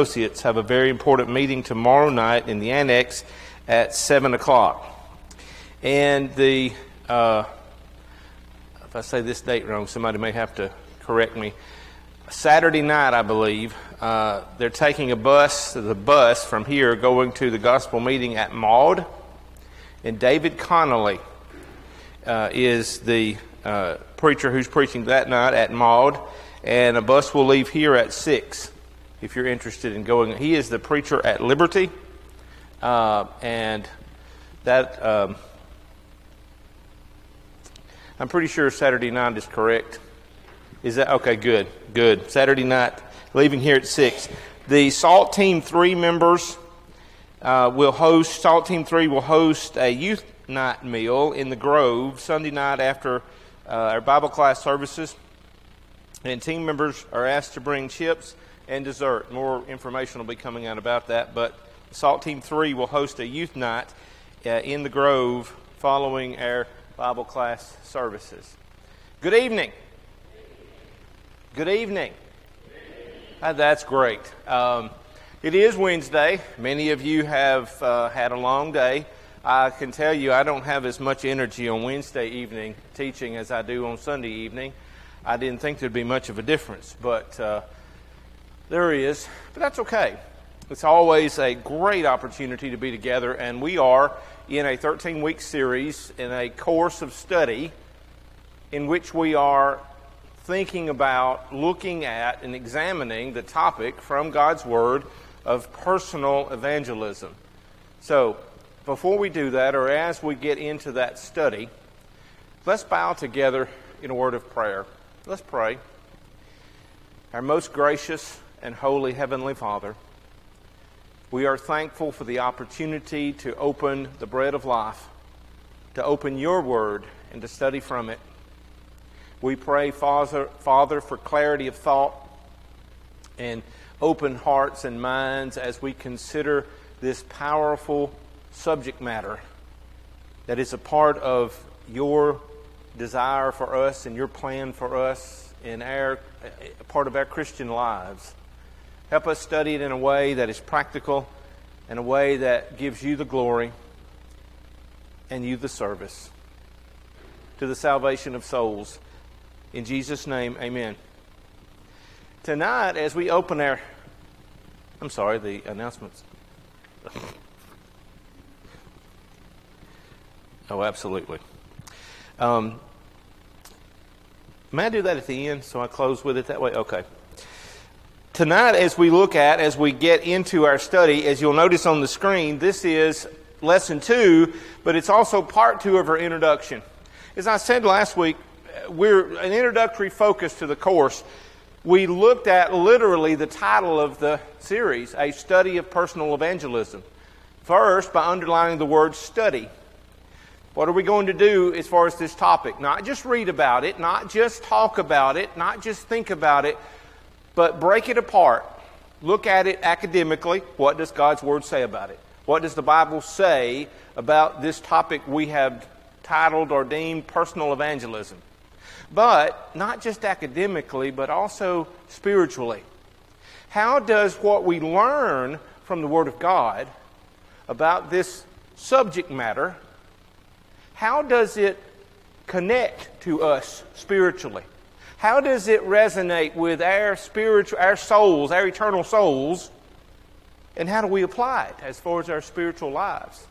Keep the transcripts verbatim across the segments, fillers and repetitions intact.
associates have a very important meeting tomorrow night in the annex at seven o'clock. And the, uh, if I say this date wrong, somebody may have to correct me. Saturday night, I believe, uh, they're taking a bus, the bus from here, going to the gospel meeting at Maud. And David Connolly uh, is the uh, preacher who's preaching that night at Maud. And a bus will leave here at six if you're interested in going. He is the preacher at Liberty. Uh, and that, um, I'm pretty sure Saturday night is correct. Is that okay? Good, good. Saturday night, leaving here at six. The Salt Team three members uh, will host, Salt Team three will host a youth night meal in the Grove Sunday night after uh, our Bible class services. And team members are asked to bring chips and dessert. More information will be coming out about that. But Salt Team three will host a youth night uh, in the Grove following our Bible class services. Good evening. Good evening. Uh, that's great. Um, it is Wednesday. Many of you have uh, had a long day. I can tell you I don't have as much energy on Wednesday evening teaching as I do on Sunday evening. I didn't think there'd be much of a difference, but uh, there is. But that's okay. It's always a great opportunity to be together, and we are in a thirteen-week series in a course of study in which we are thinking about, looking at, and examining the topic from God's Word of personal evangelism. So, before we do that, or as we get into that study, let's bow together in a word of prayer. Let's pray. Our most gracious and holy Heavenly Father, we are thankful for the opportunity to open the bread of life, to open your word, and to study from it. We pray, Father, Father, for clarity of thought and open hearts and minds as we consider this powerful subject matter that is a part of your desire for us and your plan for us in our part of our Christian lives. Help us study it in a way that is practical, in a way that gives you the glory and you the service to the salvation of souls. In Jesus' name, amen. Tonight, as we open our... I'm sorry, the announcements. Oh, absolutely. Um, may I do that at the end so I close with it that way? Okay. Tonight, as we look at, as we get into our study, as you'll notice on the screen, this is lesson two, but it's also part two of our introduction. As I said last week, we're an introductory focus to the course. We looked at literally the title of the series, A Study of Personal Evangelism. First, by underlining the word study. What are we going to do as far as this topic? Not just read about it, not just talk about it, not just think about it, but break it apart. Look at it academically. What does God's Word say about it? What does the Bible say about this topic we have titled or deemed personal evangelism? But not just academically, but also spiritually. How does what we learn from the Word of God about this subject matter, how does it connect to us spiritually? How does it resonate with our spiritual, our souls, our eternal souls? And how do we apply it as far as our spiritual lives?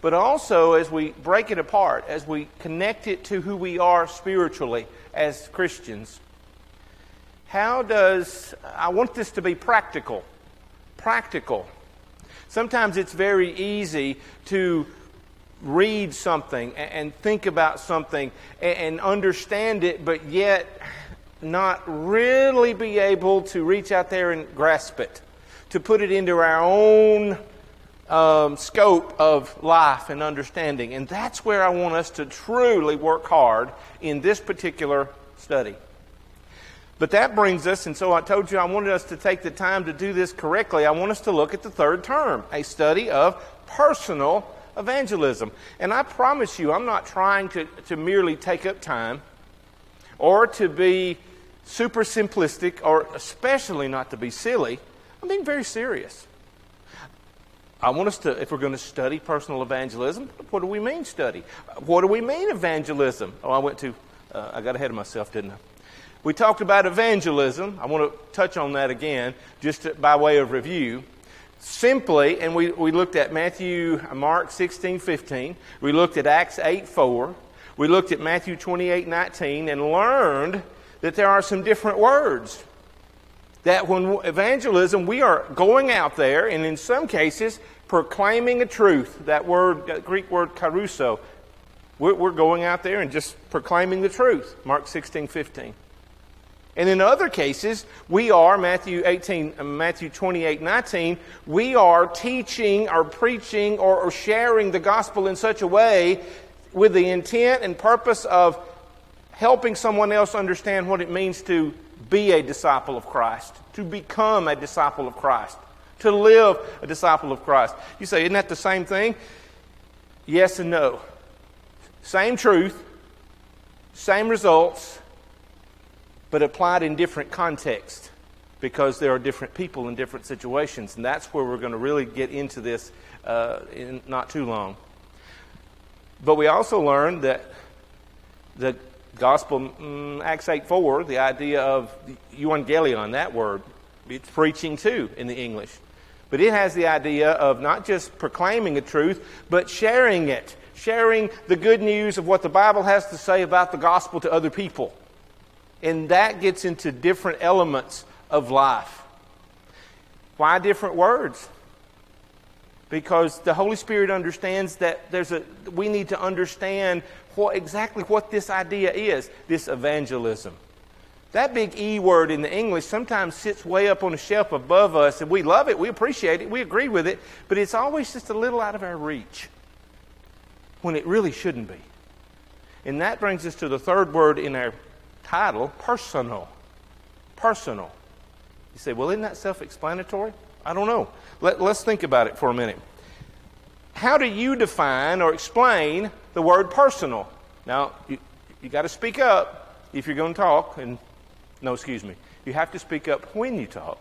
But also as we break it apart, as we connect it to who we are spiritually as Christians, how does, I want this to be practical, practical. Sometimes it's very easy to read something and think about something and understand it, but yet not really be able to reach out there and grasp it, to put it into our own um, scope of life and understanding. And that's where I want us to truly work hard in this particular study. But that brings us, and so I told you I wanted us to take the time to do this correctly. I want us to look at the third term, a study of personal evangelism. And I promise you, I'm not trying to, to merely take up time or to be super simplistic or especially not to be silly. I'm being very serious. I want us to, if we're going to study personal evangelism, what do we mean study? What do we mean evangelism? Oh, I went to, uh, I got ahead of myself, didn't I? We talked about evangelism. I want to touch on that again, just to, by way of review. Simply, and we, we looked at Matthew, Mark sixteen fifteen. We looked at Acts eight four. We looked at Matthew twenty-eight nineteen and learned that there are some different words. That when evangelism, we are going out there and in some cases proclaiming a truth. That word, that Greek word karuso, we're, we're going out there and just proclaiming the truth. Mark sixteen fifteen. And in other cases, we are, Matthew eighteen, Matthew twenty-eight nineteen, we are teaching or preaching or, or sharing the gospel in such a way with the intent and purpose of helping someone else understand what it means to be a disciple of Christ, to become a disciple of Christ, to live a disciple of Christ. You say, isn't that the same thing? Yes and no. Same truth, same results, but applied in different contexts because there are different people in different situations. And that's where we're going to really get into this uh, in not too long. But we also learned that the Gospel, mm, Acts eight four, the idea of euangelion, that word, it's preaching too in the English. But it has the idea of not just proclaiming the truth, but sharing it. Sharing the good news of what the Bible has to say about the gospel to other people. And that gets into different elements of life. Why different words? Because the Holy Spirit understands that there's a we need to understand what, exactly what this idea is, this evangelism. That big E word in the English sometimes sits way up on a shelf above us, and we love it, we appreciate it, we agree with it, but it's always just a little out of our reach when it really shouldn't be. And that brings us to the third word in our title, personal. Personal. You say, well, isn't that self-explanatory? I don't know. Let, let's think about it for a minute. How do you define or explain the word personal? Now, you, you got to speak up if you're going to talk. And no, excuse me. You have to speak up when you talk.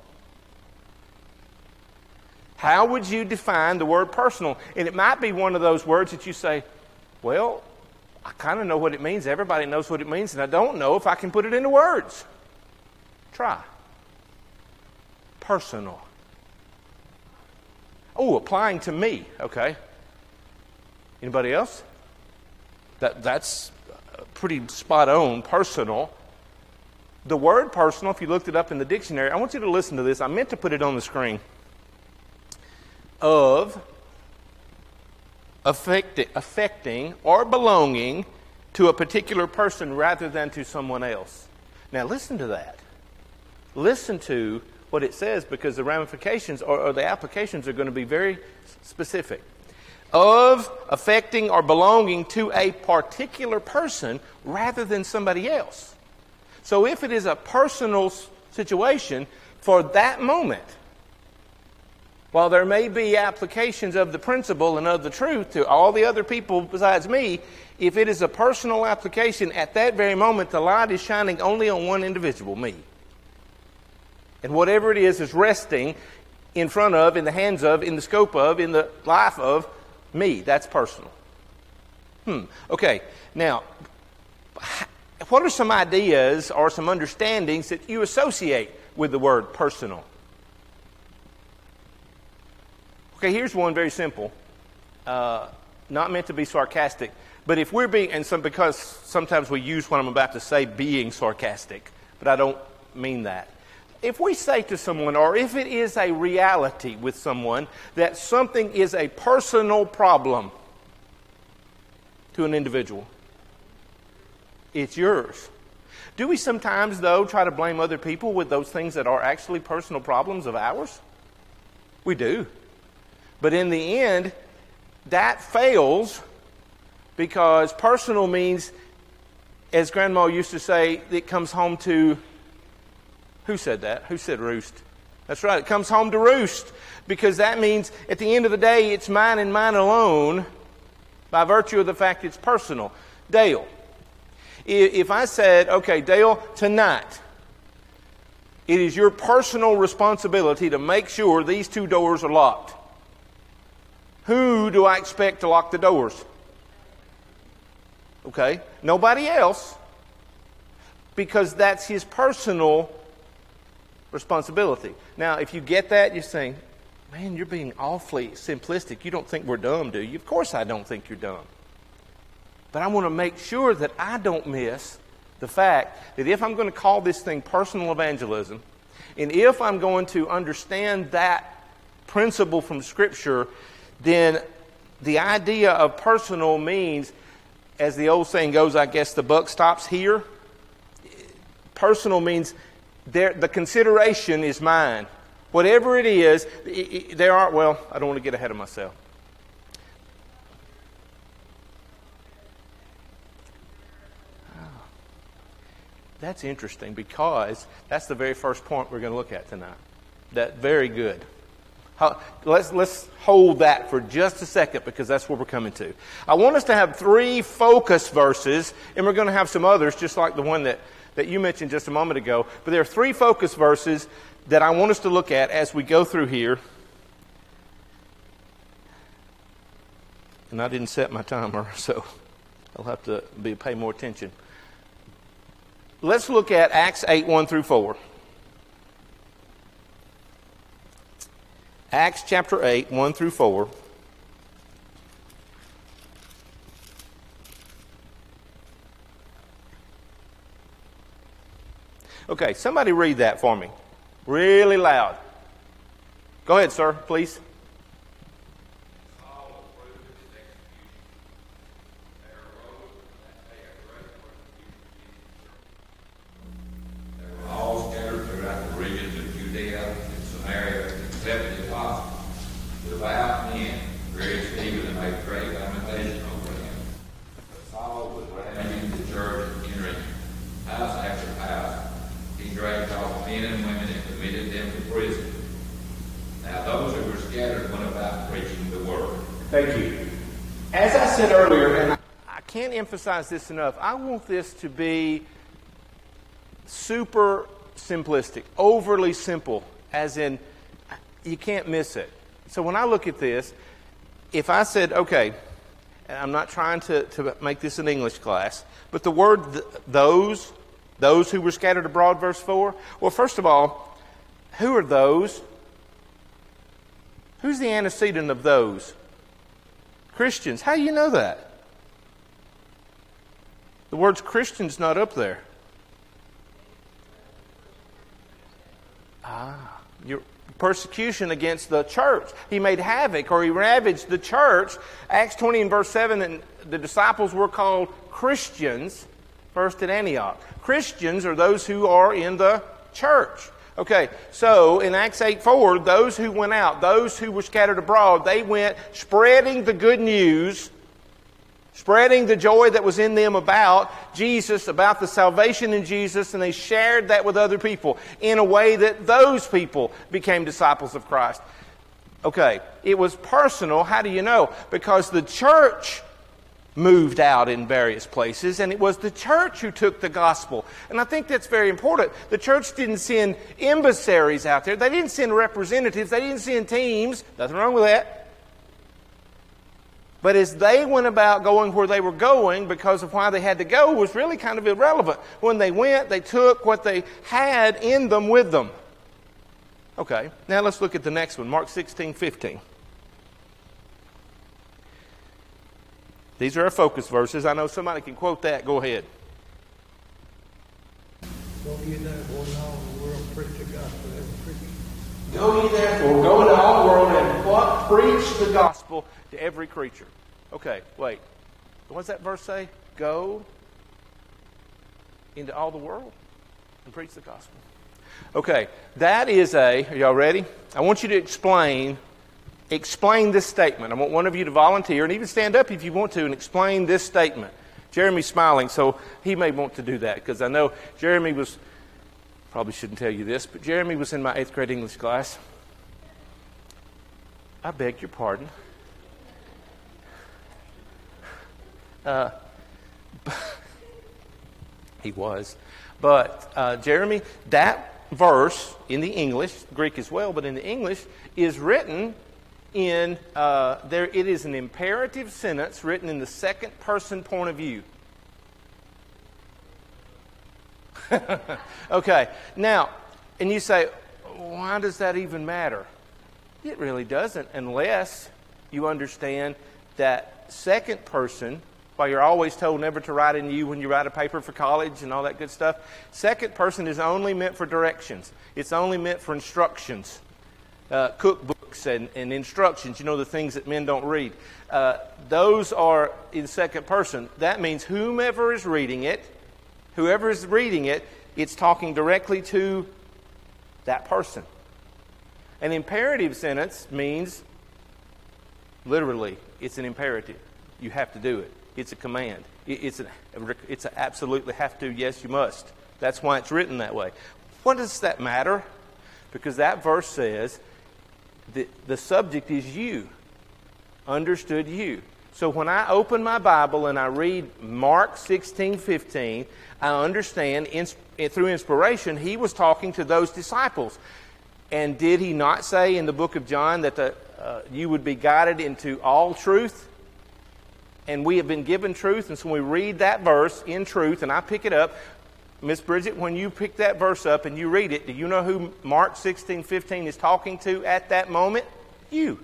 How would you define the word personal? And it might be one of those words that you say, well, I kind of know what it means. Everybody knows what it means. And I don't know if I can put it into words. Try. Personal. Oh, applying to me. Okay. Anybody else? That That's pretty spot on, personal. The word personal, if you looked it up in the dictionary, I want you to listen to this. I meant to put it on the screen. Of affecti- affecting or belonging to a particular person rather than to someone else. Now listen to that. Listen to what it says, because the ramifications or, or the applications are going to be very specific. Of affecting or belonging to a particular person rather than somebody else. So if it is a personal situation for that moment, while there may be applications of the principle and of the truth to all the other people besides me, if it is a personal application at that very moment, the light is shining only on one individual, me. And whatever it is, is resting in front of, in the hands of, in the scope of, in the life of me. That's personal. Hmm. Okay. Now, what are some ideas or some understandings that you associate with the word personal? Okay, here's one very simple. Uh, not meant to be sarcastic, but if we're being, and some, because sometimes we use what I'm about to say being sarcastic, but I don't mean that. If we say to someone, or if it is a reality with someone, that something is a personal problem to an individual, it's yours. Do we sometimes, though, try to blame other people with those things that are actually personal problems of ours? We do. But in the end, that fails because personal means, as Grandma used to say, it comes home to... Who said that? Who said roost? That's right. It comes home to roost, because that means at the end of the day, it's mine and mine alone by virtue of the fact it's personal. Dale, if I said, okay, Dale, tonight It is your personal responsibility to make sure these two doors are locked. Who do I expect to lock the doors? Okay, nobody else, because that's his personal responsibility. Now, if you get that, you're saying, man, you're being awfully simplistic. You don't think we're dumb, do you? Of course I don't think you're dumb. But I want to make sure that I don't miss the fact that if I'm going to call this thing personal evangelism, and if I'm going to understand that principle from Scripture, then the idea of personal means, as the old saying goes, I guess the buck stops here. Personal means there, the consideration is mine. Whatever it is, there are, well, I don't want to get ahead of myself. That's interesting, because that's the very first point we're going to look at tonight. That very good. How, let's let's hold that for just a second, because that's where we're coming to. I want us to have three focus verses, and we're going to have some others, just like the one that, that you mentioned just a moment ago. But there are three focus verses that I want us to look at as we go through here. And I didn't set my timer, so I'll have to be pay more attention. Let's look at Acts eight, one through four. Acts chapter eight, one through four. Okay, somebody read that for me. Really loud. Go ahead, sir, please. Emphasize this enough. I want this to be super simplistic, overly simple, as in you can't miss it. So when I look at this, if I said, okay, and I'm not trying to, to make this an English class, but the word th- those, those who were scattered abroad, verse four, well, first of all, who are those? Who's the antecedent of those? Christians. How do you know that? The word's Christian's not up there. Ah, your persecution against the church. He made havoc, or he ravaged the church. Acts twenty and verse seven, and the disciples were called Christians first at Antioch. Christians are those who are in the church. Okay, so in Acts eight, four, those who went out, those who were scattered abroad, they went spreading the good news, spreading the joy that was in them about Jesus, about the salvation in Jesus, and they shared that with other people in a way that those people became disciples of Christ. Okay, it was personal. How do you know? Because the church moved out in various places, and it was the church who took the gospel. And I think that's very important. The church didn't send emissaries out there. They didn't send representatives. They didn't send teams. Nothing wrong with that. But as they went about going where they were going, because of why they had to go, was really kind of irrelevant. When they went, they took what they had in them with them. Okay, now let's look at the next one, Mark sixteen, fifteen. These are our focus verses. I know somebody can quote that. Go ahead. Go ye therefore into all the world, preach the gospel, and preach. Go ye therefore, go into all the world, and what? Preach the gospel to every creature. Okay, wait. What does that verse say? Go into all the world and preach the gospel. Okay, that is a, are y'all ready? I want you to explain, explain this statement. I want one of you to volunteer and even stand up if you want to and explain this statement. Jeremy's smiling, so he may want to do that, because I know Jeremy was, probably shouldn't tell you this, but Jeremy was in my eighth grade English class. I beg your pardon. Uh, he was. But, uh, Jeremy, that verse in the English, Greek as well, but in the English, is written in, uh, there it is an imperative sentence written in the second person point of view. Okay, now, and you say, why does that even matter? It really doesn't, unless you understand that second person, while you're always told never to write in you when you write a paper for college and all that good stuff, second person is only meant for directions. It's only meant for instructions, uh, cookbooks and, and instructions, you know, the things that men don't read. Uh, those are in second person. That means whomever is reading it, whoever is reading it, it's talking directly to that person. An imperative sentence means, literally, it's an imperative. You have to do it. It's a command. It's an, it's an absolutely have to, yes, you must. That's why it's written that way. What does that matter? Because that verse says that the subject is you, understood you. So when I open my Bible and I read Mark sixteen fifteen, I understand in, through inspiration he was talking to those disciples. And did he not say in the book of John that the, uh, you would be guided into all truth? And we have been given truth, and so when we read that verse in truth, and I pick it up, Miss Bridget, when you pick that verse up and you read it, do you know who Mark sixteen fifteen is talking to at that moment? You.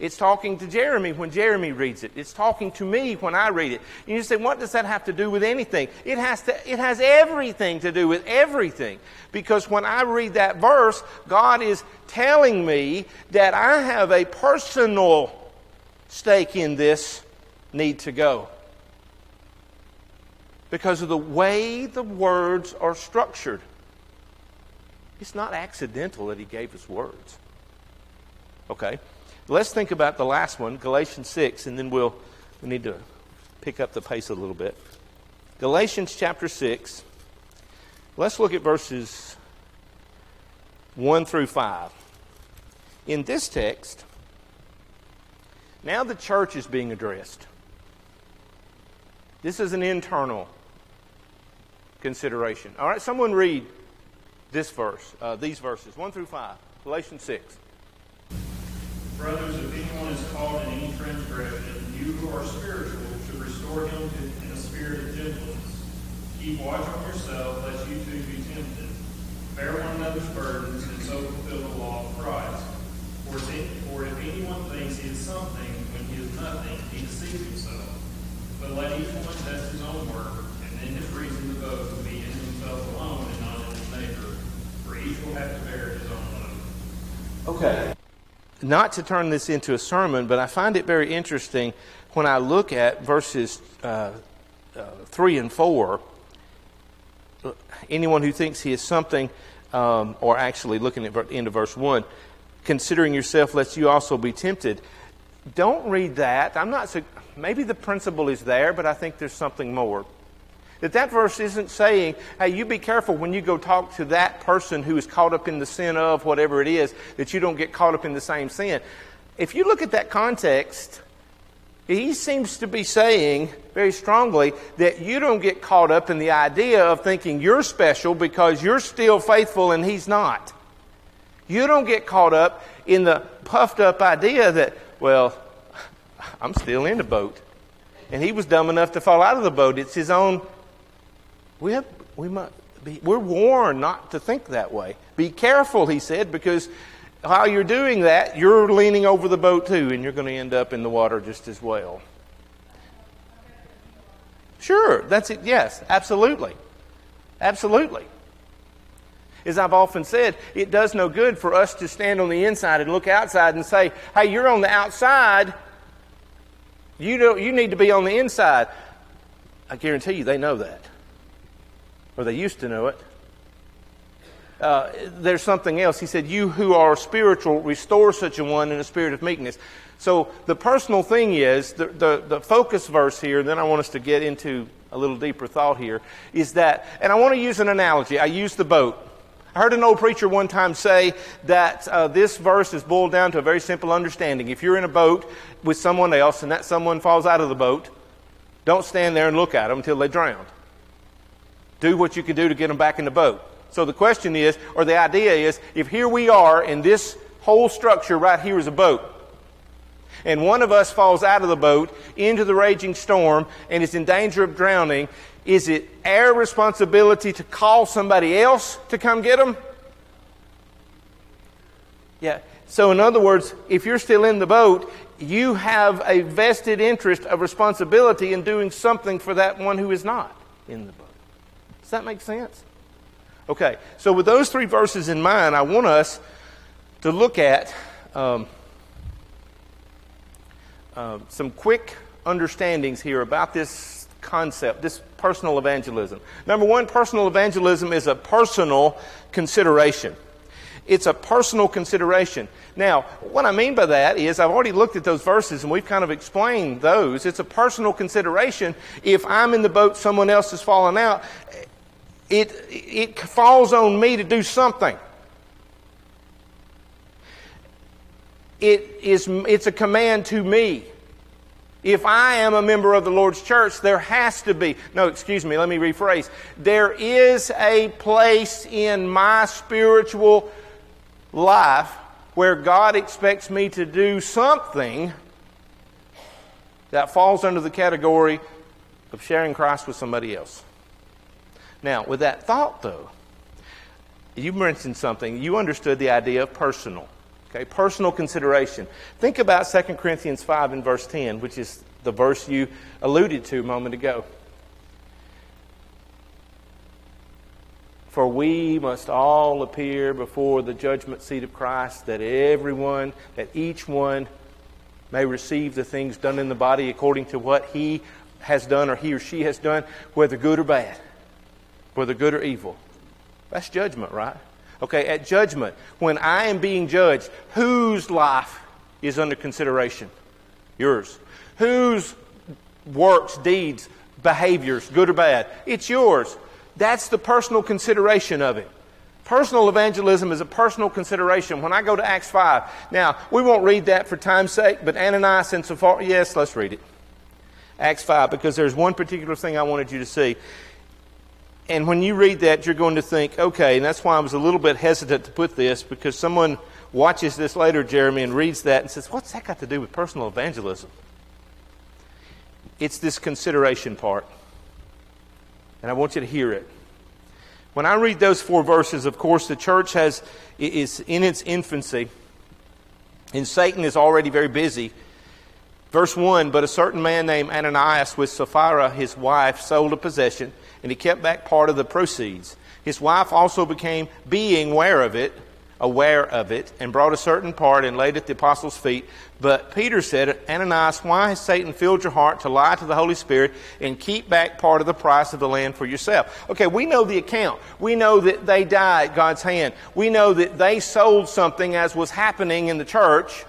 It's talking to Jeremy when Jeremy reads it. It's talking to me when I read it. And you say, what does that have to do with anything? It has to, it has everything to do with everything. Because when I read that verse, God is telling me that I have a personal stake in this need to go. Because of the way the words are structured. It's not accidental that he gave us words. Okay. Let's think about the last one, Galatians six, and then we'll we need to pick up the pace a little bit. Galatians chapter six. Let's look at verses one through five. In this text, now the church is being addressed. This is an internal consideration. All right, someone read this verse, uh, these verses, one through five, Galatians six. Brothers, if anyone is caught in any transgression, you who are spiritual should restore him in a spirit of gentleness. Keep watch on yourself, lest you too be tempted. Bear one another's burdens, and so fulfill the law of Christ. For if anyone thinks he is something when he is nothing, he deceives himself. But let each one test his own work, and then his reason to boast will be in himself alone and not in his neighbor. For each will have to bear his own load. Okay. Not to turn this into a sermon, but I find it very interesting when I look at verses uh, uh, three and four. Anyone who thinks he is something, um, or actually looking at the end of verse one, considering yourself lest you also be tempted. Don't read that. I'm not. So, maybe the principle is there, but I think there's something more. That that verse isn't saying, hey, you be careful when you go talk to that person who is caught up in the sin of whatever it is, that you don't get caught up in the same sin. If you look at that context, he seems to be saying very strongly that you don't get caught up in the idea of thinking you're special because you're still faithful and he's not. You don't get caught up in the puffed up idea that, well, I'm still in the boat. And he was dumb enough to fall out of the boat. It's his own... We have, we might be, we're warned not to think that way. Be careful, he said, because while you're doing that, you're leaning over the boat too, and you're going to end up in the water just as well. Sure, that's it. Yes, absolutely. Absolutely. As I've often said, it does no good for us to stand on the inside and look outside and say, hey, you're on the outside. You don't, you need to be on the inside. I guarantee you they know that. Or they used to know it. Uh, there's something else. He said, you who are spiritual, restore such a one in a spirit of meekness. So the personal thing is, the, the, the focus verse here, and then I want us to get into a little deeper thought here, is that, and I want to use an analogy. I use the boat. I heard an old preacher one time say that uh, this verse is boiled down to a very simple understanding. If you're in a boat with someone else and that someone falls out of the boat, don't stand there and look at them until they drown. Do what you can do to get them back in the boat. So the question is, or the idea is, if here we are in this whole structure right here is a boat, and one of us falls out of the boat into the raging storm and is in danger of drowning, is it our responsibility to call somebody else to come get them? Yeah. So in other words, if you're still in the boat, you have a vested interest of responsibility in doing something for that one who is not in the boat. Does that make sense? Okay. So with those three verses in mind, I want us to look at um, uh, some quick understandings here about this concept, this personal evangelism. Number one, personal evangelism is a personal consideration. It's a personal consideration. Now, what I mean by that is I've already looked at those verses and we've kind of explained those. It's a personal consideration. If I'm in the boat, someone else has fallen out, it, it falls on me to do something. It is, it's a command to me. If I am a member of the Lord's church, there has to be... No, excuse me, let me rephrase. There is a place in my spiritual life where God expects me to do something that falls under the category of sharing Christ with somebody else. Now, with that thought, though, you mentioned something. You understood the idea of personal. Okay, personal consideration. Think about Second Corinthians five and verse ten, which is the verse you alluded to a moment ago. For we must all appear before the judgment seat of Christ, that everyone, that each one may receive the things done in the body according to what he has done or he or she has done, whether good or bad, whether good or evil. That's judgment, right? Okay, at judgment, when I am being judged, whose life is under consideration? Yours. Whose works, deeds, behaviors, good or bad? It's yours. That's the personal consideration of it. Personal evangelism is a personal consideration. When I go to Acts five, now, we won't read that for time's sake, but Ananias and Sapphira, yes, let's read it. Acts five, because there's one particular thing I wanted you to see. And when you read that, you're going to think, okay, and that's why I was a little bit hesitant to put this, because someone watches this later, Jeremy, and reads that and says, what's that got to do with personal evangelism? It's this consideration part. And I want you to hear it. When I read those four verses, of course, the church has is in its infancy, and Satan is already very busy. Verse one, but a certain man named Ananias with Sapphira, his wife, sold a possession, and he kept back part of the proceeds. His wife also became being aware of it, aware of it, and brought a certain part and laid it at the apostles' feet. But Peter said, Ananias, why has Satan filled your heart to lie to the Holy Spirit and keep back part of the price of the land for yourself? Okay, we know the account. We know that they died at God's hand. We know that they sold something as was happening in the church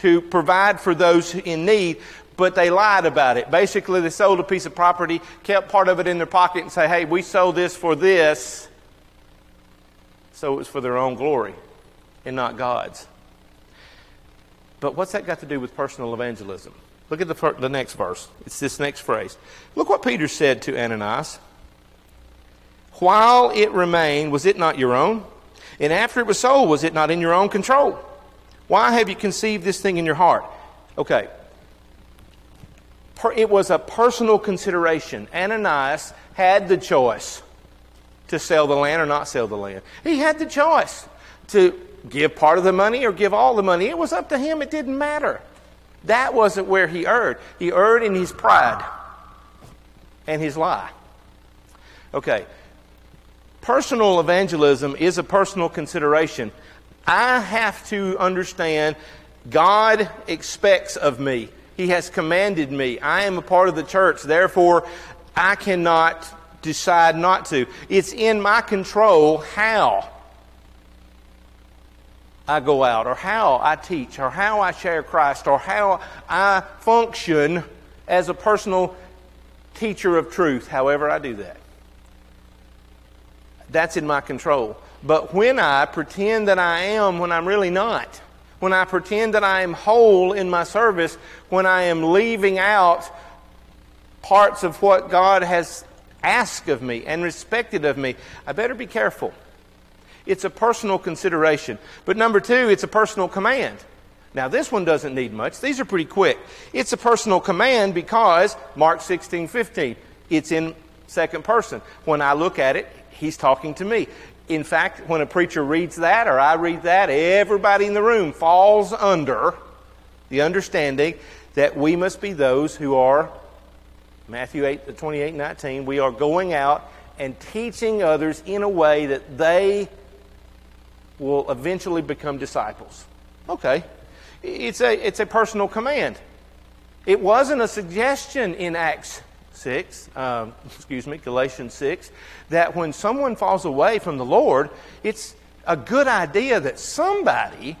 to provide for those in need, but they lied about it. Basically, they sold a piece of property, kept part of it in their pocket and say, hey, we sold this for this. So it was for their own glory and not God's. But what's that got to do with personal evangelism? Look at the, fir- the next verse. It's this next phrase. Look what Peter said to Ananias. While it remained, was it not your own? And after it was sold, was it not in your own control? Why have you conceived this thing in your heart? Okay. It was a personal consideration. Ananias had the choice to sell the land or not sell the land. He had the choice to give part of the money or give all the money. It was up to him. It didn't matter. That wasn't where he erred. He erred in his pride and his lie. Okay. Personal evangelism is a personal consideration. I have to understand God expects of me. He has commanded me. I am a part of the church. Therefore, I cannot decide not to. It's in my control how I go out or how I teach or how I share Christ or how I function as a personal teacher of truth, however I do that. That's in my control. But when I pretend that I am when I'm really not, when I pretend that I am whole in my service, when I am leaving out parts of what God has asked of me and respected of me, I better be careful. It's a personal consideration. But number two, it's a personal command. Now, this one doesn't need much. These are pretty quick. It's a personal command because Mark sixteen fifteen, it's in second person. When I look at it, he's talking to me. In fact, when a preacher reads that or I read that, everybody in the room falls under the understanding that we must be those who are, Matthew eight twenty-eight nineteen, we are going out and teaching others in a way that they will eventually become disciples. Okay. It's a it's a personal command. It wasn't a suggestion in Acts six, um, excuse me, Galatians six, that when someone falls away from the Lord, it's a good idea that somebody,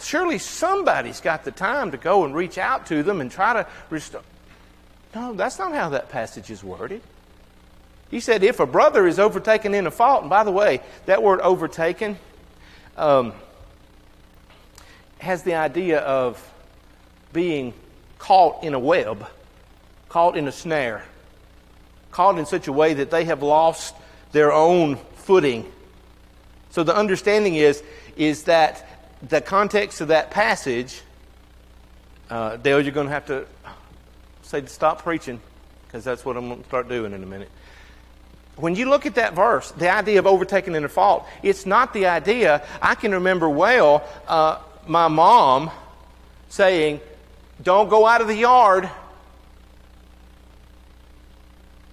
surely somebody's got the time to go and reach out to them and try to restore. No, that's not how that passage is worded. He said, if a brother is overtaken in a fault, and by the way, that word overtaken um, has the idea of being caught in a web, caught in a snare, caught in such a way that they have lost their own footing. So the understanding is, is that the context of that passage, uh, Dale, you're going to have to say to stop preaching because that's what I'm going to start doing in a minute. When you look at that verse, the idea of overtaking in a fault, it's not the idea. I can remember well uh, my mom saying, don't go out of the yard.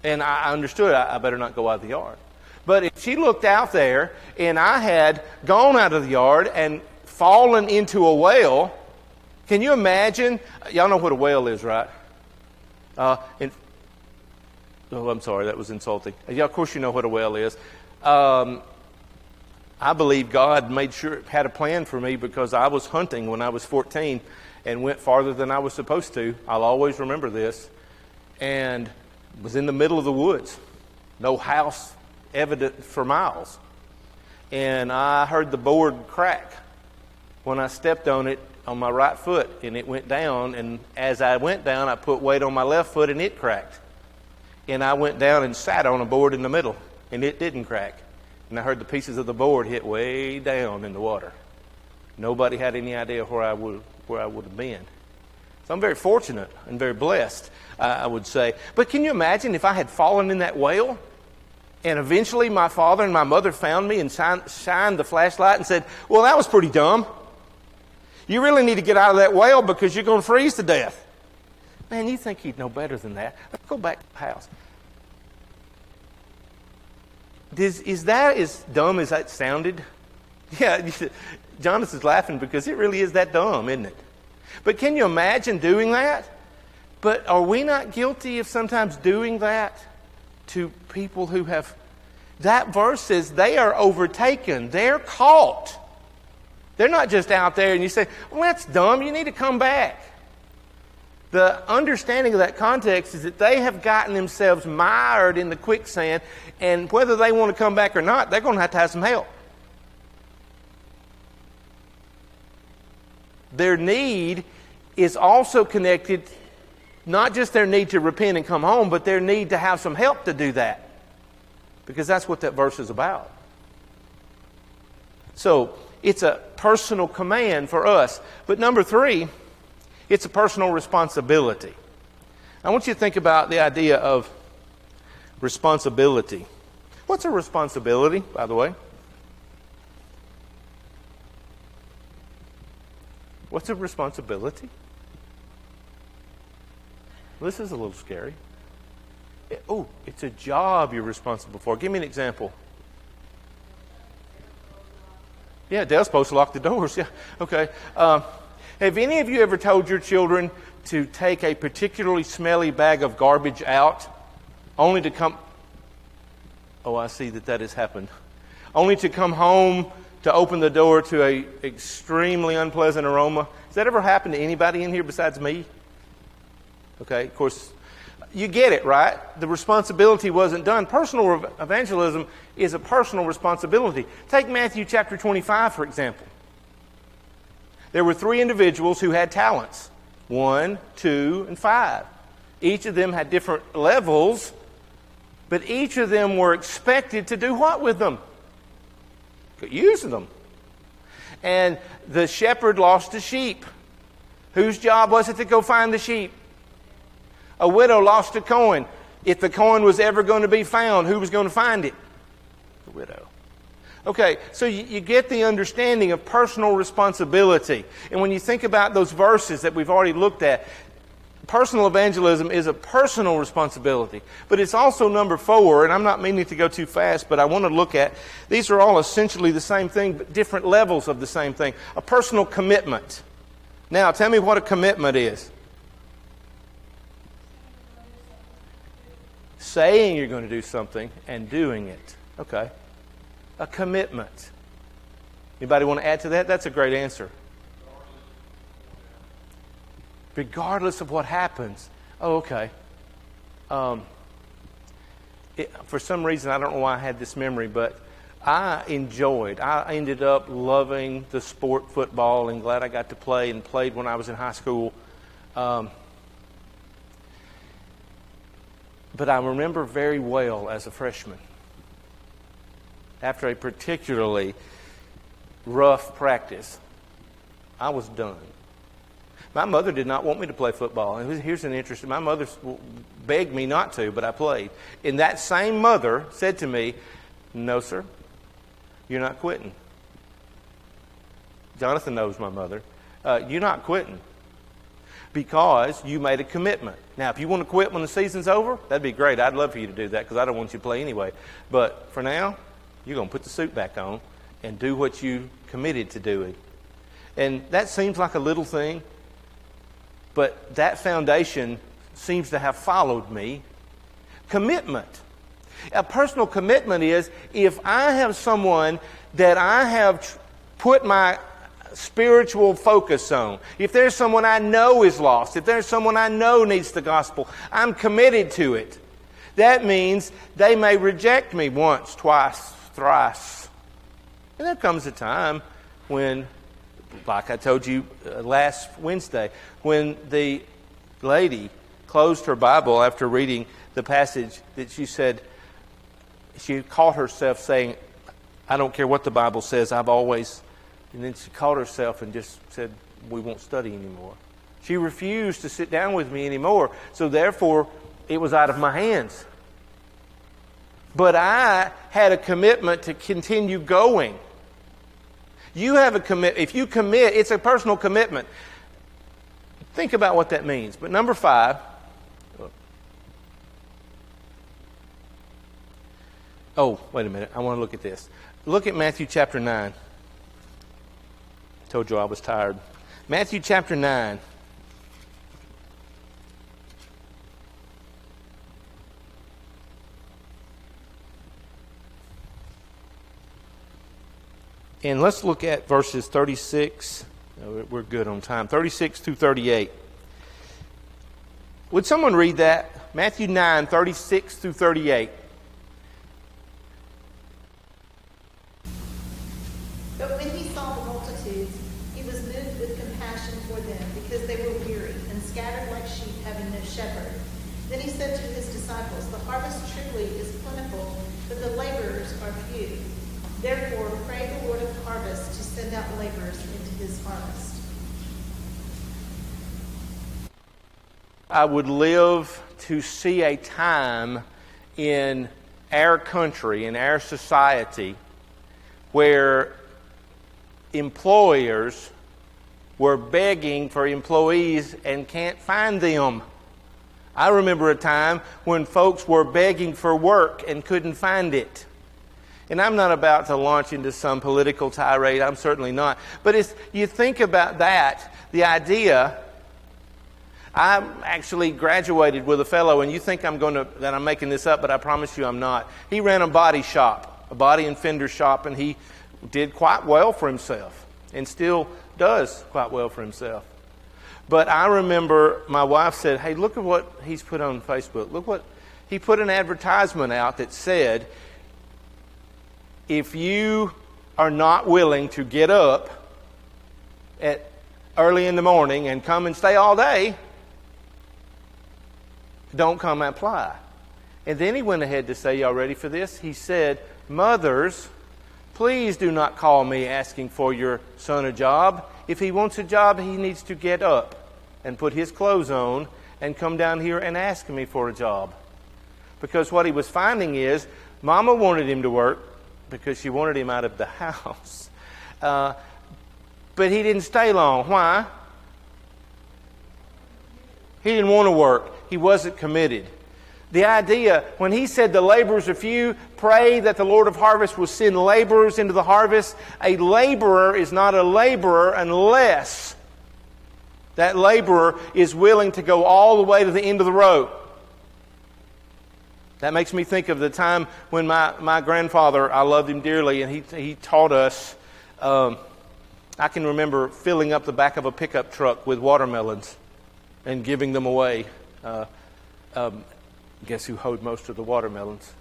And I understood I better not go out of the yard. But if she looked out there and I had gone out of the yard and fallen into a whale, can you imagine? Y'all know what a whale is, right? Uh, in Oh, I'm sorry, that was insulting. Yeah, of course you know what a whale is. Um, I believe God made sure had a plan for me because I was hunting when I was fourteen and went farther than I was supposed to. I'll always remember this. And was in the middle of the woods. No house evident for miles. And I heard the board crack when I stepped on it on my right foot, and it went down. And as I went down, I put weight on my left foot, and it cracked. And I went down and sat on a board in the middle, and it didn't crack. And I heard the pieces of the board hit way down in the water. Nobody had any idea where I would where I would have been. So I'm very fortunate and very blessed, uh, I would say. But can you imagine if I had fallen in that whale, and eventually my father and my mother found me and shined, shined the flashlight and said, well, that was pretty dumb. You really need to get out of that whale because you're going to freeze to death. Man, you think he'd know better than that. Let's go back to the house. Does, is that as dumb as that sounded? Yeah, Jonathan's laughing because it really is that dumb, isn't it? But can you imagine doing that? But are we not guilty of sometimes doing that to people who have... That verse says they are overtaken. They're caught. They're not just out there and you say, well, that's dumb. You need to come back. The understanding of that context is that they have gotten themselves mired in the quicksand, and whether they want to come back or not, they're going to have to have some help. Their need is also connected, not just their need to repent and come home, but their need to have some help to do that, because that's what that verse is about. So it's a personal command for us. But number three, it's a personal responsibility. I want you to think about the idea of responsibility. What's a responsibility, by the way? What's a responsibility? Well, this is a little scary. It, oh, it's a job you're responsible for. Give me an example. Yeah, Dale's supposed to lock the doors. Yeah, okay. Um, Have any of you ever told your children to take a particularly smelly bag of garbage out only to come... Oh, I see that that has happened. Only to come home to open the door to a extremely unpleasant aroma. Has that ever happened to anybody in here besides me? Okay, of course, you get it, right? The responsibility wasn't done. Personal evangelism is a personal responsibility. Take Matthew chapter twenty-five, for example. There were three individuals who had talents, one, two, and five. Each of them had different levels But each of them were expected to do what with them? Use them. And the shepherd lost a sheep. Whose job was it to go find the sheep? A widow lost a coin. If the coin was ever going to be found, who was going to find it? The widow. Okay, so you, you get the understanding of personal responsibility. And when you think about those verses that we've already looked at, personal evangelism is a personal responsibility. But it's also number four, and I'm not meaning to go too fast, but I want to look at, these are all essentially the same thing, but different levels of the same thing. A personal commitment. Now, tell me what a commitment is. Saying you're going to do something and doing it. Okay. A commitment. Anybody want to add to that? That's a great answer. Regardless of what happens. Oh, okay. Um, it, for some reason, I don't know why I had this memory, but I enjoyed, I ended up loving the sport football and glad I got to play and played when I was in high school. Um, but I remember very well as a freshman, after a particularly rough practice, I was done. My mother did not want me to play football. And here's an interesting, my mother begged me not to, but I played. And that same mother said to me, "No, sir, you're not quitting." Jonathan knows my mother. Uh, you're not quitting because you made a commitment. Now, if you want to quit when the season's over, that'd be great. I'd love for you to do that because I don't want you to play anyway. But for now, you're going to put the suit back on and do what you committed to doing. And that seems like a little thing, but that foundation seems to have followed me. Commitment. A personal commitment is if I have someone that I have put my spiritual focus on, if there's someone I know is lost, if there's someone I know needs the gospel, I'm committed to it. That means they may reject me once, twice, thrice. And there comes a time when, like I told you last Wednesday, when the lady closed her Bible after reading the passage that she said, she caught herself saying, "I don't care what the Bible says, I've always..." And then she caught herself and just said, "We won't study anymore." She refused to sit down with me anymore, so therefore it was out of my hands. But I had a commitment to continue going. You have a commit. If you commit, it's a personal commitment. Think about what that means. But number five. Oh, wait a minute. I want to look at this. Look at Matthew chapter nine. I told you I was tired. Matthew chapter nine. And let's look at verses thirty-six. We're good on time. thirty-six through thirty-eight. Would someone read that? Matthew nine, thirty-six through thirty-eight. "But when he saw the multitudes, he was moved with compassion for them, because they were weary and scattered like sheep, having no shepherd. Then he said to his disciples, 'The harvest truly is plentiful, but the laborers are few. Therefore, pray the Lord of the harvest to send out laborers into his harvest.'" I would live to see a time in our country, in our society, where employers were begging for employees and can't find them. I remember a time when folks were begging for work and couldn't find it. And I'm not about to launch into some political tirade. I'm certainly not. But if you think about that, the idea, I actually graduated with a fellow, and you think I'm going to, that I'm making this up, but I promise you I'm not. He ran a body shop, a body and fender shop, and he did quite well for himself and still does quite well for himself. But I remember my wife said, "Hey, look at what he's put on Facebook. Look what, he put an advertisement out that said, 'If you are not willing to get up at early in the morning and come and stay all day, don't come and apply.'" And then he went ahead to say, y'all ready for this? He said, mothers, please do not call me asking for your son a job. If he wants a job, he needs to get up and put his clothes on and come down here and ask me for a job. Because what he was finding is, Mama wanted him to work because she wanted him out of the house. Uh, but he didn't stay long. Why? He didn't want to work. He wasn't committed. The idea, when he said the laborers are few, pray that the Lord of harvest will send laborers into the harvest. A laborer is not a laborer unless that laborer is willing to go all the way to the end of the road. That makes me think of the time when my, my grandfather, I loved him dearly, and he he taught us. Um, I can remember filling up the back of a pickup truck with watermelons and giving them away. Uh, um, guess who hoed most of the watermelons?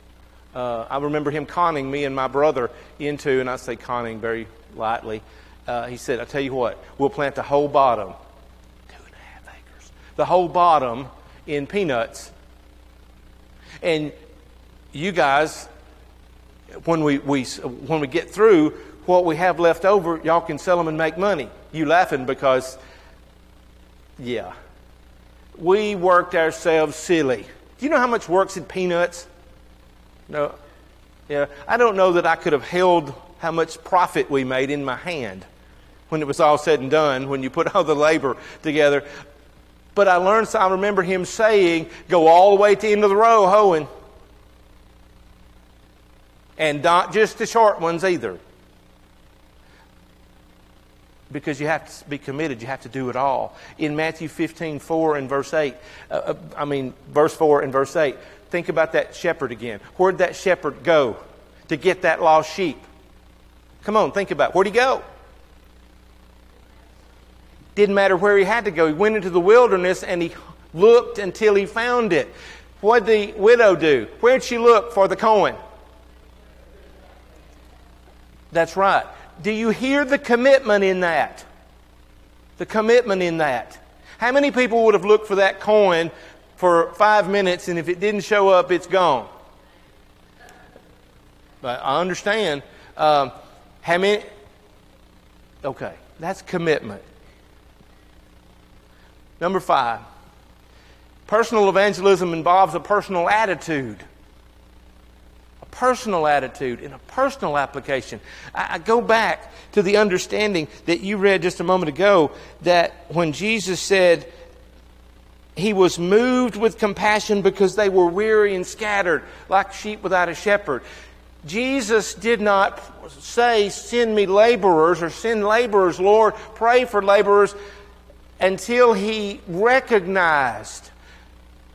Uh, I remember him conning me and my brother into, and I say conning very lightly. Uh, he said, I tell you what, we'll plant the whole bottom, two and a half acres, the whole bottom in peanuts. And you guys, when we, we when we get through, what we have left over, y'all can sell them and make money. You laughing because, yeah. We worked ourselves silly. Do you know how much work's in peanuts? No. Yeah. I don't know that I could have held how much profit we made in my hand when it was all said and done, when you put all the labor together. But I learned, so I remember him saying, go all the way to the end of the row hoeing. And not just the short ones either. Because you have to be committed. You have to do it all. In Matthew fifteen four and verse eight, uh, I mean, verse four and verse eight, think about that shepherd again. Where'd that shepherd go to get that lost sheep? Come on, think about it. Where'd he go? Didn't matter where he had to go. He went into the wilderness and he looked until he found it. What'd the widow do? Where'd she look for the coin? That's right. Do you hear the commitment in that? The commitment in that. How many people would have looked for that coin for five minutes and if it didn't show up, it's gone? But I understand. Um, how many? Okay, that's commitment. Number five, personal evangelism involves a personal attitude. Personal attitude and a personal application. I, I go back to the understanding that you read just a moment ago, that when Jesus said he was moved with compassion because they were weary and scattered like sheep without a shepherd. Jesus did not say, send me laborers, or send laborers, Lord, pray for laborers, until he recognized,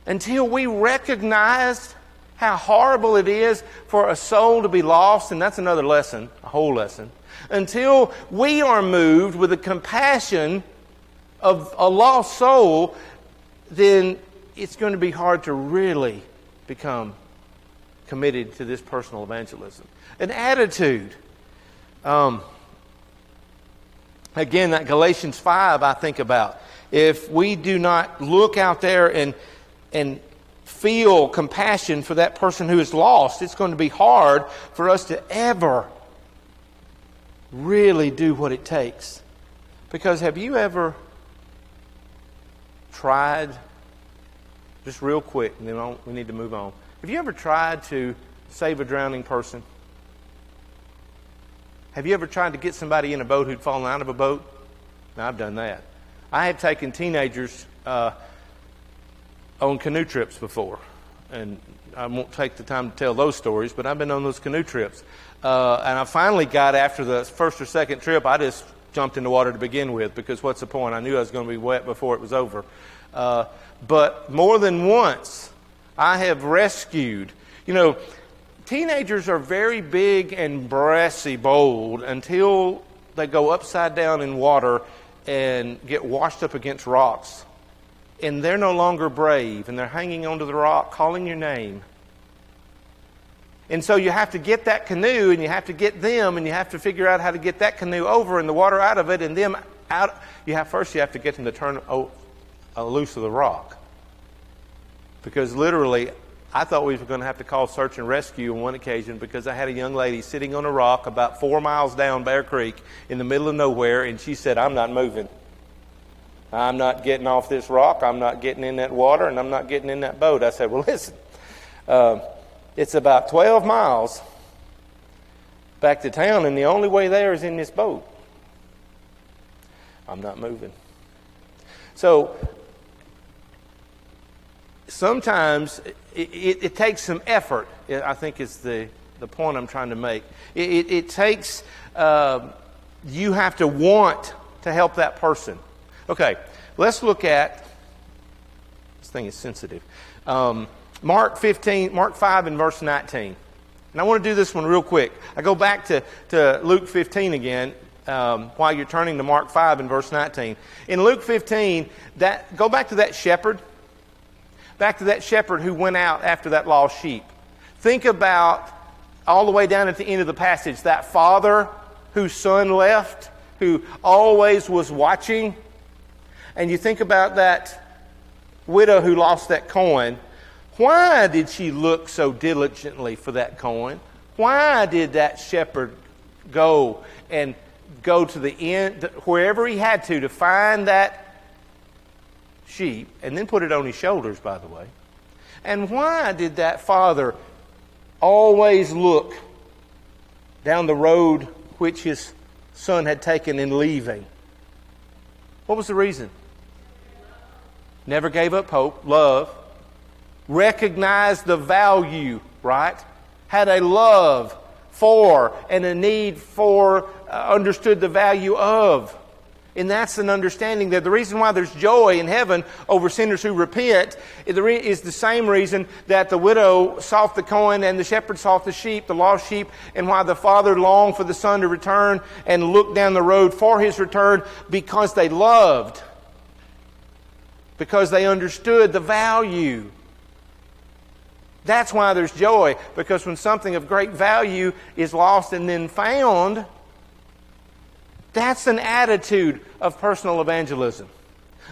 until we recognized how horrible it is for a soul to be lost, and that's another lesson, a whole lesson, until we are moved with the compassion of a lost soul, then it's going to be hard to really become committed to this personal evangelism. An attitude. Um, again, that Galatians five I think about. If we do not look out there and and feel compassion for that person who is lost, it's going to be hard for us to ever really do what it takes. Because have you ever tried, just real quick, and then we need to move on. Have you ever tried to save a drowning person? Have you ever tried to get somebody in a boat who'd fallen out of a boat? No, I've done that. I have taken teenagers uh, on canoe trips before, and I won't take the time to tell those stories, but I've been on those canoe trips, uh, and I finally got, after the first or second trip, I just jumped in the water to begin with, because what's the point? I knew I was going to be wet before it was over. Uh, but more than once, I have rescued. You know, teenagers are very big and brassy bold until they go upside down in water and get washed up against rocks. And they're no longer brave, and they're hanging onto the rock, calling your name. And so you have to get that canoe, and you have to get them, and you have to figure out how to get that canoe over and the water out of it, and them out. You have first you have to get them to turn oh, loose of the rock, because literally I thought we were going to have to call search and rescue on one occasion because I had a young lady sitting on a rock about four miles down Bear Creek in the middle of nowhere, and she said, I'm not moving. I'm not getting off this rock. I'm not getting in that water, and I'm not getting in that boat. I said, well, listen, uh, it's about twelve miles back to town, and the only way there is in this boat. I'm not moving. So sometimes it, it, it takes some effort, I think is the, the point I'm trying to make. It, it, it takes, uh, you have to want to help that person. Okay, let's look at, this thing is sensitive. Um, Mark fifteen, Mark five and verse nineteen. And I want to do this one real quick. I go back to, to Luke fifteen again. Um, while you're turning to Mark five and verse nineteen. In Luke fifteen, that go back to that shepherd. Back to that shepherd who went out after that lost sheep. Think about all the way down at the end of the passage, that father whose son left, who always was watching. And you think about that widow who lost that coin. Why did she look so diligently for that coin? Why did that shepherd go and go to the end, wherever he had to, to find that sheep, and then put it on his shoulders, by the way? And why did that father always look down the road which his son had taken in leaving? What was the reason? Never gave up hope, love, recognized the value, right? Had a love for and a need for, uh, understood the value of. And that's an understanding that the reason why there's joy in heaven over sinners who repent is the same reason that the widow sought the coin and the shepherd sought the sheep, the lost sheep, and why the father longed for the son to return and looked down the road for his return, because they loved, because they understood the value. That's why there's joy, because when something of great value is lost and then found, that's an attitude of personal evangelism.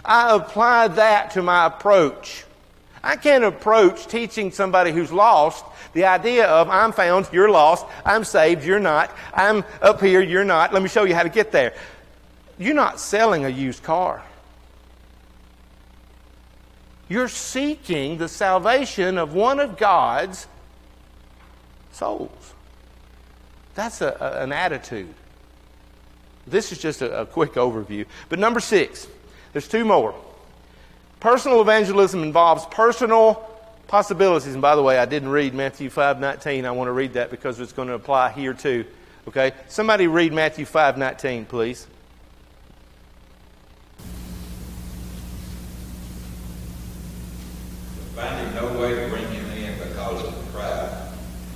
I apply that to my approach. I can't approach teaching somebody who's lost the idea of, I'm found, you're lost, I'm saved, you're not, I'm up here, you're not, let me show you how to get there. You're not selling a used car. You're seeking the salvation of one of God's souls. That's a, a, an attitude. This is just a, a quick overview. But number six, there's two more. Personal evangelism involves personal possibilities. And by the way, I didn't read Matthew five nineteen. I want to read that because it's going to apply here too. Okay? Somebody read Matthew five nineteen, please. Finding no way to bring him in because of the crowd,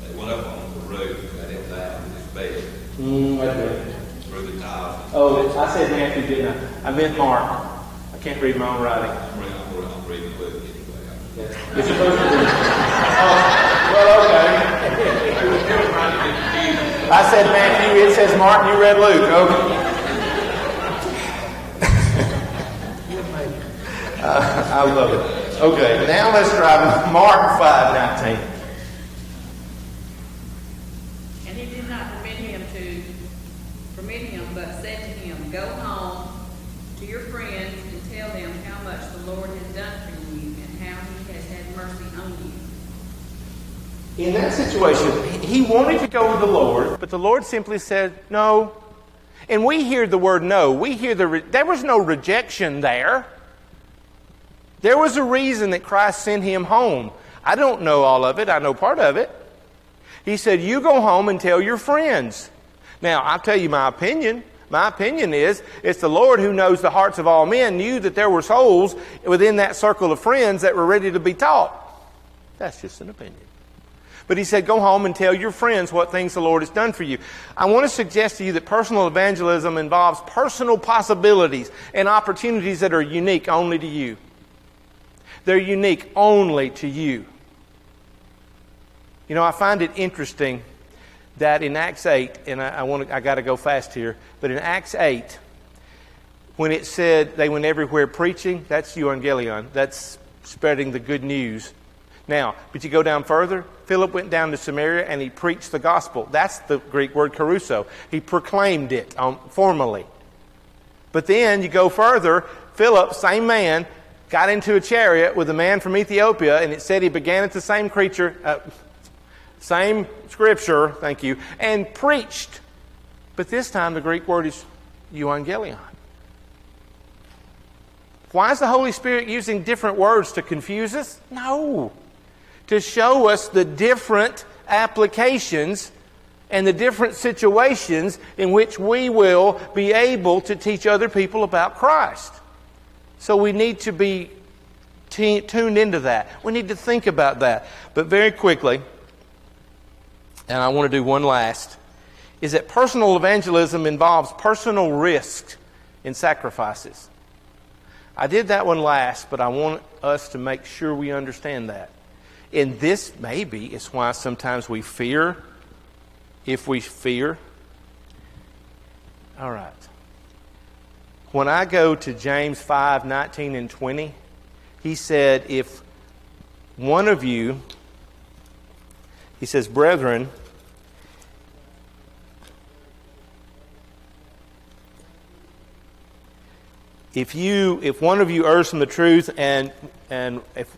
they went up on the roof and let him down with his bed. Mm, right there. Through the tiles. Oh, I said Matthew, didn't I? I meant Mark. I can't read my own writing. I'm reading, I'm reading Luke anyway. Yeah. It's supposed to be. Oh, well, okay. I said Matthew, it says Mark, you read Luke. Okay. uh, I love it. Okay, now let's try Mark five nineteen. And he did not permit him to permit him, but said to him, Go home to your friends and tell them how much the Lord has done for you and how he has had mercy on you. In that situation, he wanted to go to the Lord, but the Lord simply said, No. And we hear the word no. We hear the re- there was no rejection there. There was a reason that Christ sent him home. I don't know all of it. I know part of it. He said, you go home and tell your friends. Now, I'll tell you my opinion. My opinion is, it's the Lord who knows the hearts of all men, knew that there were souls within that circle of friends that were ready to be taught. That's just an opinion. But he said, go home and tell your friends what things the Lord has done for you. I want to suggest to you that personal evangelism involves personal possibilities and opportunities that are unique only to you. They're unique only to you. You know, I find it interesting that in Acts eight, and I, I want to, I got to go fast here, but in Acts eight, when it said they went everywhere preaching, that's euangelion, that's spreading the good news. Now, but you go down further, Philip went down to Samaria and he preached the gospel. That's the Greek word caruso. He proclaimed it um, formally. But then you go further, Philip, same man, got into a chariot with a man from Ethiopia, and it said he began at the same creature, uh, same scripture, thank you, and preached. But this time the Greek word is euangelion. Why is the Holy Spirit using different words to confuse us? No. To show us the different applications and the different situations in which we will be able to teach other people about Christ. So we need to be t- tuned into that. We need to think about that. But very quickly, and I want to do one last, is that personal evangelism involves personal risk and sacrifices. I did that one last, but I want us to make sure we understand that. And this maybe is why sometimes we fear, if we fear. All right. When I go to James five nineteen and twenty, he said, if one of you, he says, brethren, If you, if one of you errs from the truth, and and if,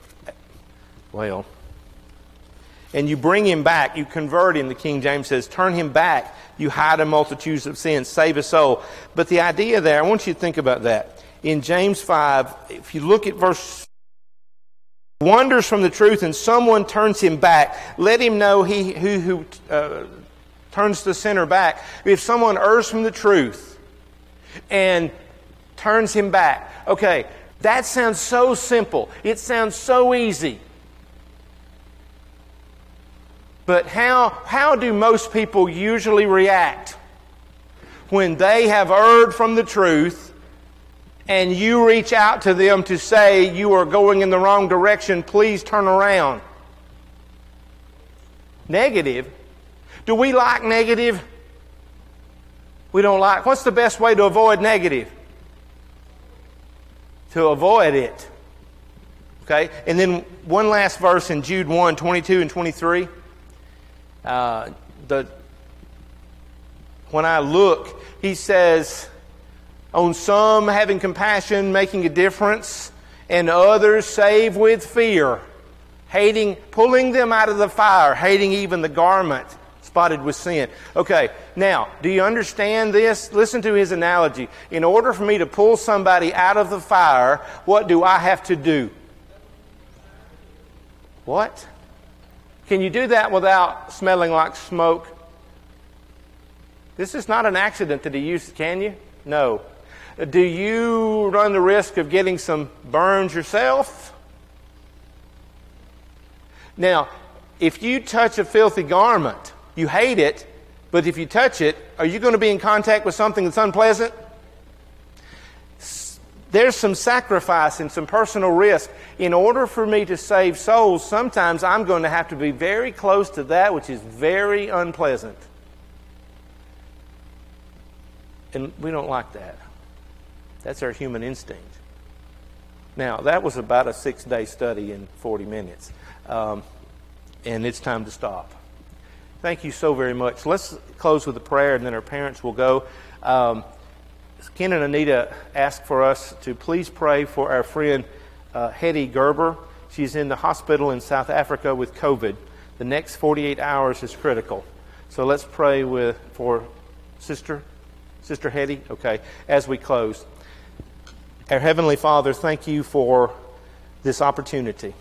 well, and you bring him back, you convert him. The King James says, "Turn him back. You hide a multitude of sins, save a soul." But the idea there, I want you to think about that. In James five, if you look at verse, wanders from the truth, and someone turns him back. Let him know he who who uh, turns the sinner back. If someone errs from the truth, and turns him back. Okay, that sounds so simple. It sounds so easy. But how how do most people usually react when they have erred from the truth and you reach out to them to say, you are going in the wrong direction, please turn around? Negative. Do we like negative? We don't like. What's the best way to avoid negative? To avoid it. Okay? And then one last verse in Jude one, twenty-two and twenty-three. Uh, the, when I look, he says, on some having compassion, making a difference, and others save with fear, hating, pulling them out of the fire, hating even the garment spotted with sin. Okay, now, do you understand this? Listen to his analogy. In order for me to pull somebody out of the fire, what do I have to do? What? Can you do that without smelling like smoke? This is not an accident that he used, can you? No. Do you run the risk of getting some burns yourself? Now, if you touch a filthy garment, you hate it, but if you touch it, are you going to be in contact with something that's unpleasant? There's some sacrifice and some personal risk. In order for me to save souls, sometimes I'm going to have to be very close to that which is very unpleasant. And we don't like that. That's our human instinct. Now, that was about a six-day study in forty minutes. Um, and it's time to stop. Thank you so very much. Let's close with a prayer, and then our parents will go. Um, Ken and Anita asked for us to please pray for our friend uh, Hedy Gerber. She's in the hospital in South Africa with COVID. The next forty-eight hours is critical. So let's pray with for Sister Sister Hedy. Okay, as we close. Our Heavenly Father, thank you for this opportunity.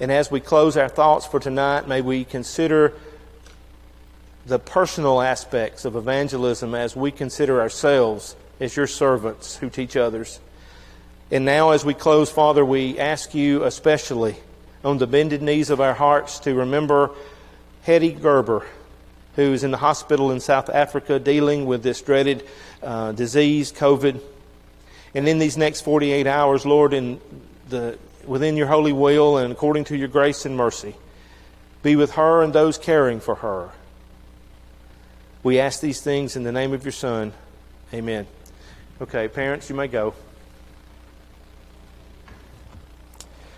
And as we close our thoughts for tonight, may we consider the personal aspects of evangelism as we consider ourselves as your servants who teach others. And now as we close, Father, we ask you especially on the bended knees of our hearts to remember Hedy Gerber, who is in the hospital in South Africa dealing with this dreaded uh, disease, COVID. And in these next forty-eight hours, Lord, in the within your holy will and according to your grace and mercy, be with her and those caring for her. We ask these things in the name of your Son. Amen. Okay, parents, you may go.